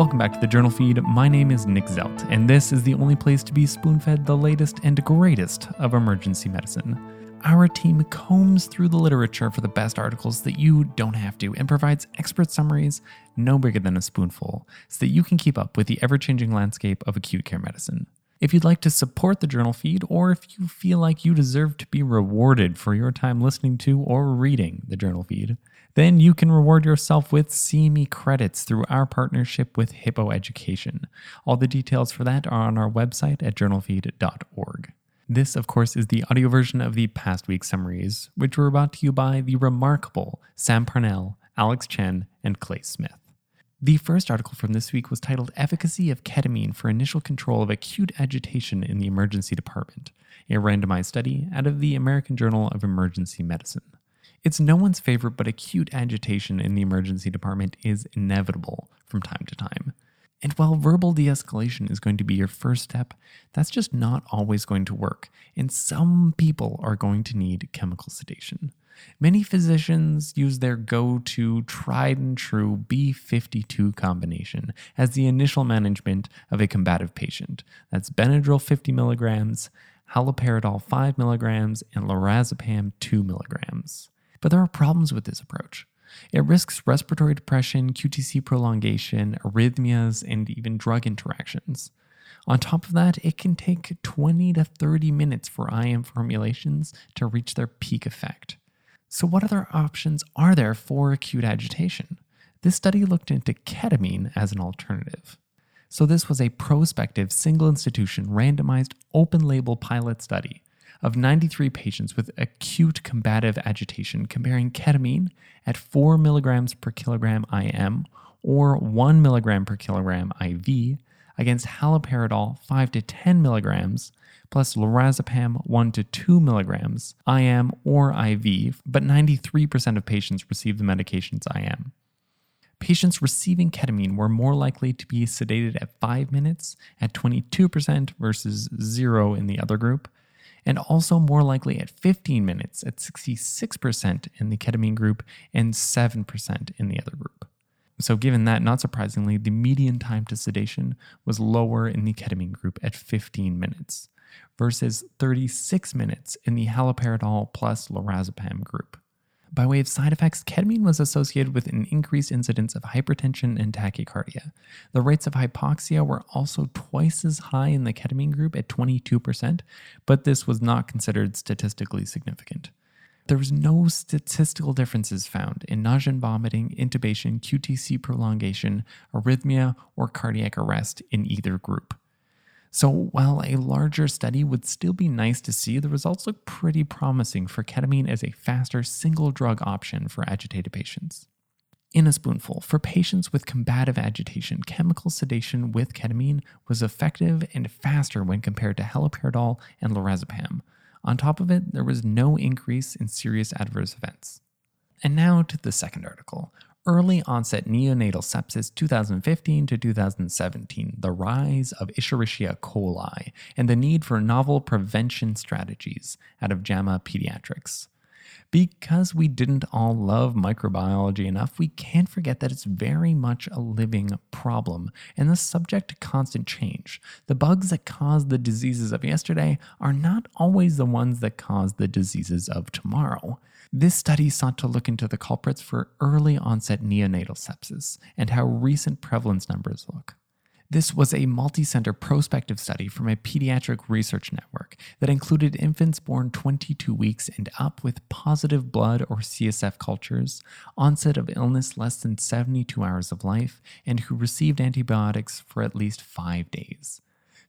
Welcome back to the Journal Feed. My name is Nick Zelt, and this is the only place to be spoon-fed the latest and greatest of emergency medicine. Our team combs through the literature for the best articles that you don't have to and provides expert summaries no bigger than a spoonful so that you can keep up with the ever-changing landscape of acute care medicine. If you'd like to support the Journal Feed, or if you feel like you deserve to be rewarded for your time listening to or reading the Journal Feed, then you can reward yourself with CME credits through our partnership with Hippo Education. All the details for that are on our website at journalfeed.org. This, of course, is the audio version of the past week's summaries, which were brought to you by the remarkable Sam Parnell, Alex Chen, and Clay Smith. The first article from this week was titled Efficacy of Ketamine for Initial Control of Acute Agitation in the Emergency Department, a randomized study out of the American Journal of Emergency Medicine. It's no one's favorite, but acute agitation in the emergency department is inevitable from time to time. And while verbal de-escalation is going to be your first step, that's just not always going to work, and some people are going to need chemical sedation. Many physicians use their go-to tried-and-true B52 combination as the initial management of a combative patient. That's Benadryl 50 milligrams, haloperidol 5 milligrams, and lorazepam 2 milligrams. But there are problems with this approach. It risks respiratory depression, QTc prolongation, arrhythmias, and even drug interactions. On top of that, it can take 20 to 30 minutes for IM formulations to reach their peak effect. So what other options are there for acute agitation? This study looked into ketamine as an alternative. So this was a prospective, single-institution, randomized, open-label pilot study of 93 patients with acute combative agitation comparing ketamine at 4 milligrams per kilogram IM or 1 milligram per kilogram IV against haloperidol 5 to 10 milligrams plus lorazepam 1 to 2 milligrams IM or IV, but 93% of patients received the medications IM. Patients receiving ketamine were more likely to be sedated at 5 minutes at 22% versus 0 in the other group, and also more likely at 15 minutes at 66% in the ketamine group and 7% in the other group. So given that, not surprisingly, the median time to sedation was lower in the ketamine group at 15 minutes versus 36 minutes in the haloperidol plus lorazepam group. By way of side effects, ketamine was associated with an increased incidence of hypertension and tachycardia. The rates of hypoxia were also twice as high in the ketamine group at 22%, but this was not considered statistically significant. There was no statistical differences found in nausea and vomiting, intubation, QTc prolongation, arrhythmia, or cardiac arrest in either group. So while a larger study would still be nice to see, the results look pretty promising for ketamine as a faster single drug option for agitated patients. In a spoonful, for patients with combative agitation, chemical sedation with ketamine was effective and faster when compared to haloperidol and lorazepam. On top of it, there was no increase in serious adverse events. And now to the second article. Early Onset Neonatal Sepsis 2015 to 2017, The Rise of Escherichia Coli and the Need for Novel Prevention Strategies out of JAMA Pediatrics. Because we didn't all love microbiology enough, we can't forget that it's very much a living problem and thus subject to constant change. The bugs that caused the diseases of yesterday are not always the ones that cause the diseases of tomorrow. This study sought to look into the culprits for early onset neonatal sepsis and how recent prevalence numbers look. This was a multi-center prospective study from a pediatric research network that included infants born 22 weeks and up with positive blood or CSF cultures, onset of illness less than 72 hours of life, and who received antibiotics for at least 5 days.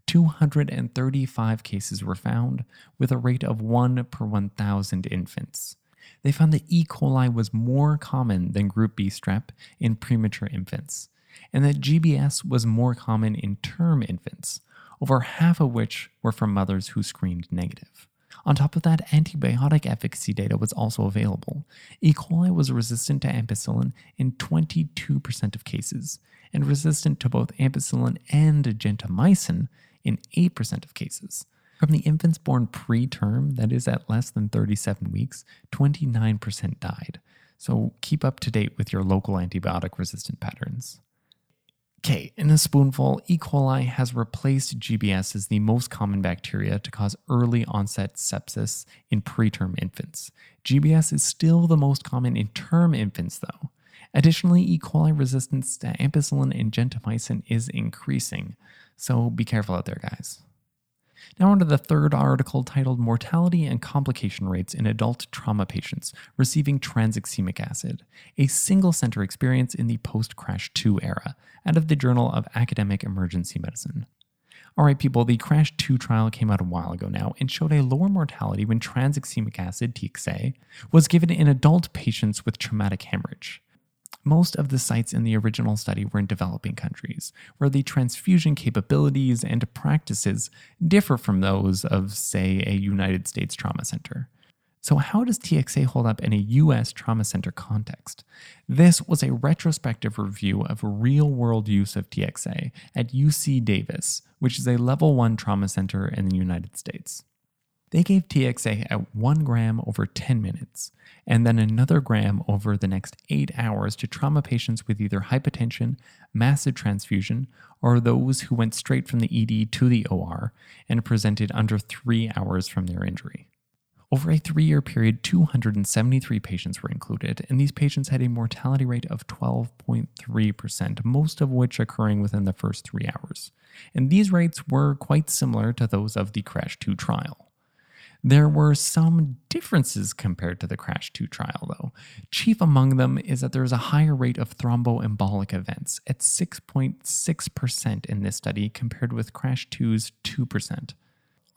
235 cases were found, with a rate of 1 per 1,000 infants. They found that E. coli was more common than Group B strep in premature infants, and that GBS was more common in term infants, over half of which were from mothers who screened negative. On top of that, antibiotic efficacy data was also available. E. coli was resistant to ampicillin in 22% of cases, and resistant to both ampicillin and gentamicin in 8% of cases. From the infants born preterm, that is at less than 37 weeks, 29% died. So keep up to date with your local antibiotic resistant patterns. Okay, in a spoonful, E. coli has replaced GBS as the most common bacteria to cause early onset sepsis in preterm infants. GBS is still the most common in term infants, though. Additionally, E. coli resistance to ampicillin and gentamicin is increasing, so be careful out there, guys. Now onto the third article, titled Mortality and Complication Rates in Adult Trauma Patients Receiving Transexamic Acid, a Single Center Experience in the Post-CRASH-2 Era, out of the Journal of Academic Emergency Medicine. Alright people, the CRASH-2 trial came out a while ago now and showed a lower mortality when transexamic acid, TXA, was given in adult patients with traumatic hemorrhage. Most of the sites in the original study were in developing countries, where the transfusion capabilities and practices differ from those of, say, a United States trauma center. So how does TXA hold up in a U.S. trauma center context? This was a retrospective review of real-world use of TXA at UC Davis, which is a level 1 trauma center in the United States. They gave TXA at 1 gram over 10 minutes, and then another gram over the next 8 hours to trauma patients with either hypotension, massive transfusion, or those who went straight from the ED to the OR and presented under 3 hours from their injury. Over a 3-year period, 273 patients were included, and these patients had a mortality rate of 12.3%, most of which occurring within the first 3 hours. And these rates were quite similar to those of the CRASH-2 trial. There were some differences compared to the CRASH-2 trial, though. Chief among them is that there is a higher rate of thromboembolic events at 6.6% in this study compared with CRASH-2's 2%.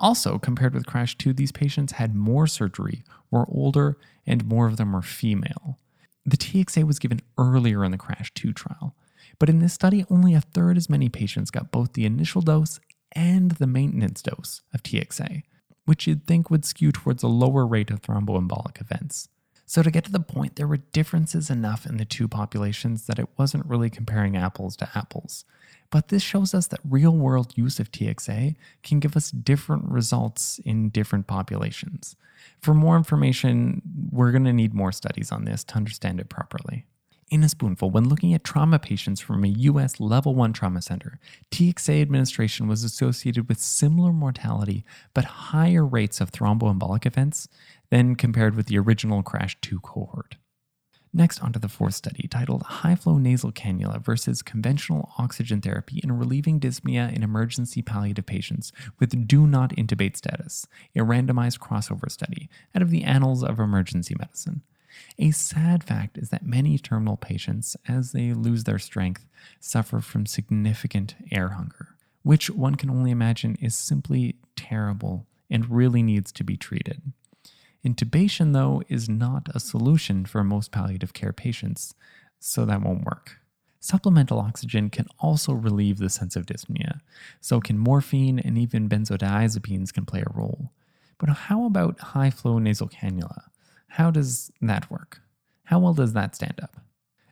Also, compared with CRASH-2, these patients had more surgery, were older, and more of them were female. The TXA was given earlier in the CRASH-2 trial, but in this study, only a third as many patients got both the initial dose and the maintenance dose of TXA, which you'd think would skew towards a lower rate of thromboembolic events. So to get to the point, there were differences enough in the two populations that it wasn't really comparing apples to apples. But this shows us that real-world use of TXA can give us different results in different populations. For more information, we're going to need more studies on this to understand it properly. In a spoonful, when looking at trauma patients from a U.S. level 1 trauma center, TXA administration was associated with similar mortality but higher rates of thromboembolic events than compared with the original CRASH-2 cohort. Next, onto the fourth study, titled High-Flow Nasal Cannula versus Conventional Oxygen Therapy in Relieving Dyspnea in Emergency Palliative Patients with Do Not Intubate Status, a randomized crossover study out of the Annals of Emergency Medicine. A sad fact is that many terminal patients, as they lose their strength, suffer from significant air hunger, which one can only imagine is simply terrible and really needs to be treated. Intubation, though, is not a solution for most palliative care patients, so that won't work. Supplemental oxygen can also relieve the sense of dyspnea, so can morphine and even benzodiazepines can play a role. But how about high-flow nasal cannula? How does that work? How well does that stand up?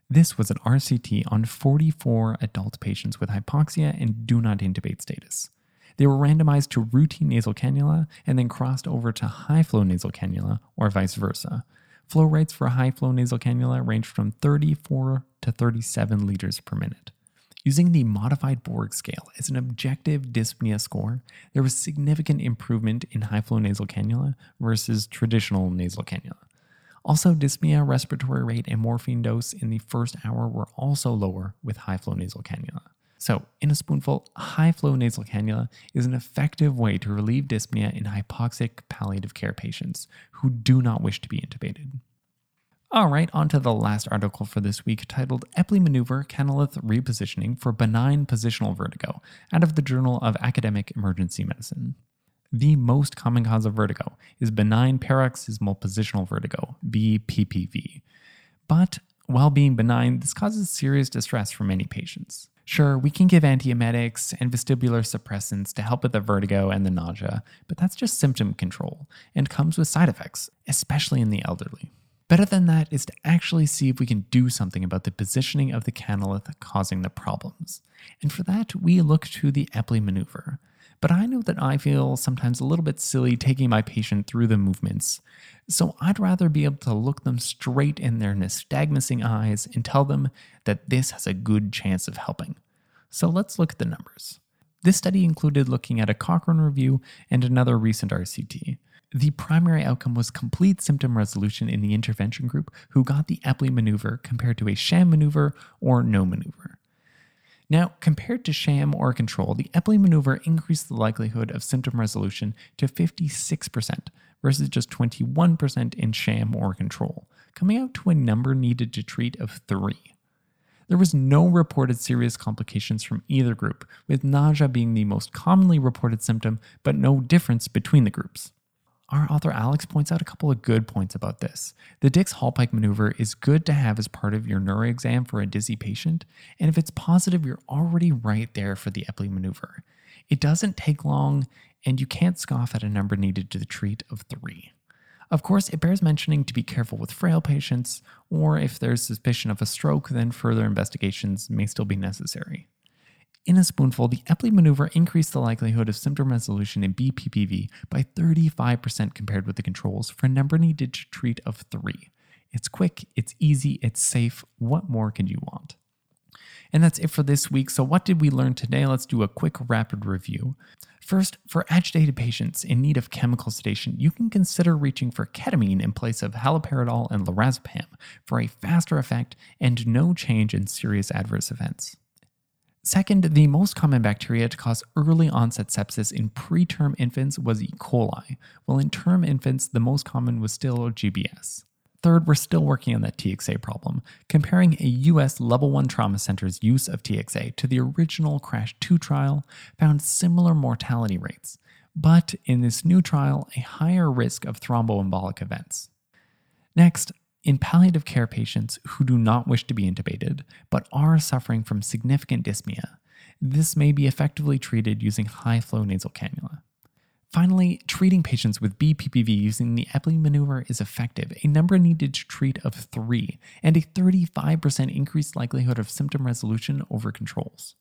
This was an RCT on 44 adult patients with hypoxia and do not intubate status. They were randomized to routine nasal cannula and then crossed over to high-flow nasal cannula or vice versa. Flow rates for high-flow nasal cannula ranged from 34 to 37 liters per minute. Using the modified Borg scale as an objective dyspnea score, there was significant improvement in high-flow nasal cannula versus traditional nasal cannula. Also, dyspnea, respiratory rate, and morphine dose in the first hour were also lower with high-flow nasal cannula. So, in a spoonful, high-flow nasal cannula is an effective way to relieve dyspnea in hypoxic palliative care patients who do not wish to be intubated. Alright, on to the last article for this week, titled Epley Maneuver Canalith Repositioning for Benign Positional Vertigo, out of the Journal of Academic Emergency Medicine. The most common cause of vertigo is benign paroxysmal positional vertigo, BPPV. But while being benign, this causes serious distress for many patients. Sure, we can give antiemetics and vestibular suppressants to help with the vertigo and the nausea, but that's just symptom control and comes with side effects, especially in the elderly. Better than that is to actually see if we can do something about the positioning of the canalith causing the problems. And for that, we look to the Epley maneuver. But I know that I feel sometimes a little bit silly taking my patient through the movements, so I'd rather be able to look them straight in their nystagmusing eyes and tell them that this has a good chance of helping. So let's look at the numbers. This study included looking at a Cochrane review and another recent RCT. The primary outcome was complete symptom resolution in the intervention group who got the Epley maneuver compared to a sham maneuver or no maneuver. Now, compared to sham or control, the Epley maneuver increased the likelihood of symptom resolution to 56% versus just 21% in sham or control, coming out to a number needed to treat of 3. There was no reported serious complications from either group, with nausea being the most commonly reported symptom, but no difference between the groups. Our author Alex points out a couple of good points about this. The Dix-Hallpike maneuver is good to have as part of your neuro exam for a dizzy patient, and if it's positive, you're already right there for the Epley maneuver. It doesn't take long, and you can't scoff at a number needed to treat of 3. Of course, it bears mentioning to be careful with frail patients, or if there's suspicion of a stroke, then further investigations may still be necessary. In a spoonful, the Epley maneuver increased the likelihood of symptom resolution in BPPV by 35% compared with the controls for a number needed to treat of 3. It's quick, it's easy, it's safe. What more could you want? And that's it for this week. So what did we learn today? Let's do a quick rapid review. First, for agitated patients in need of chemical sedation, you can consider reaching for ketamine in place of haloperidol and lorazepam for a faster effect and no change in serious adverse events. Second, the most common bacteria to cause early onset sepsis in preterm infants was E. coli, while in term infants, the most common was still GBS. Third, we're still working on that TXA problem, comparing a U.S. Level 1 trauma center's use of TXA to the original CRASH-2 trial found similar mortality rates, but in this new trial, a higher risk of thromboembolic events. Next, in palliative care patients who do not wish to be intubated, but are suffering from significant dyspnea, this may be effectively treated using high-flow nasal cannula. Finally, treating patients with BPPV using the Epley maneuver is effective, a number needed to treat of 3, and a 35% increased likelihood of symptom resolution over controls.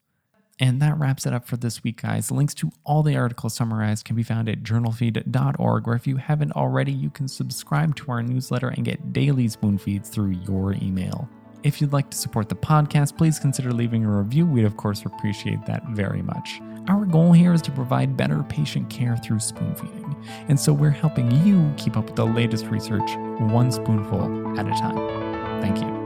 And that wraps it up for this week, guys. Links to all the articles summarized can be found at journalfeed.org, or if you haven't already, you can subscribe to our newsletter and get daily spoon feeds through your email. If you'd like to support the podcast, please consider leaving a review. We'd, of course, appreciate that very much. Our goal here is to provide better patient care through spoon feeding, and so we're helping you keep up with the latest research one spoonful at a time. Thank you.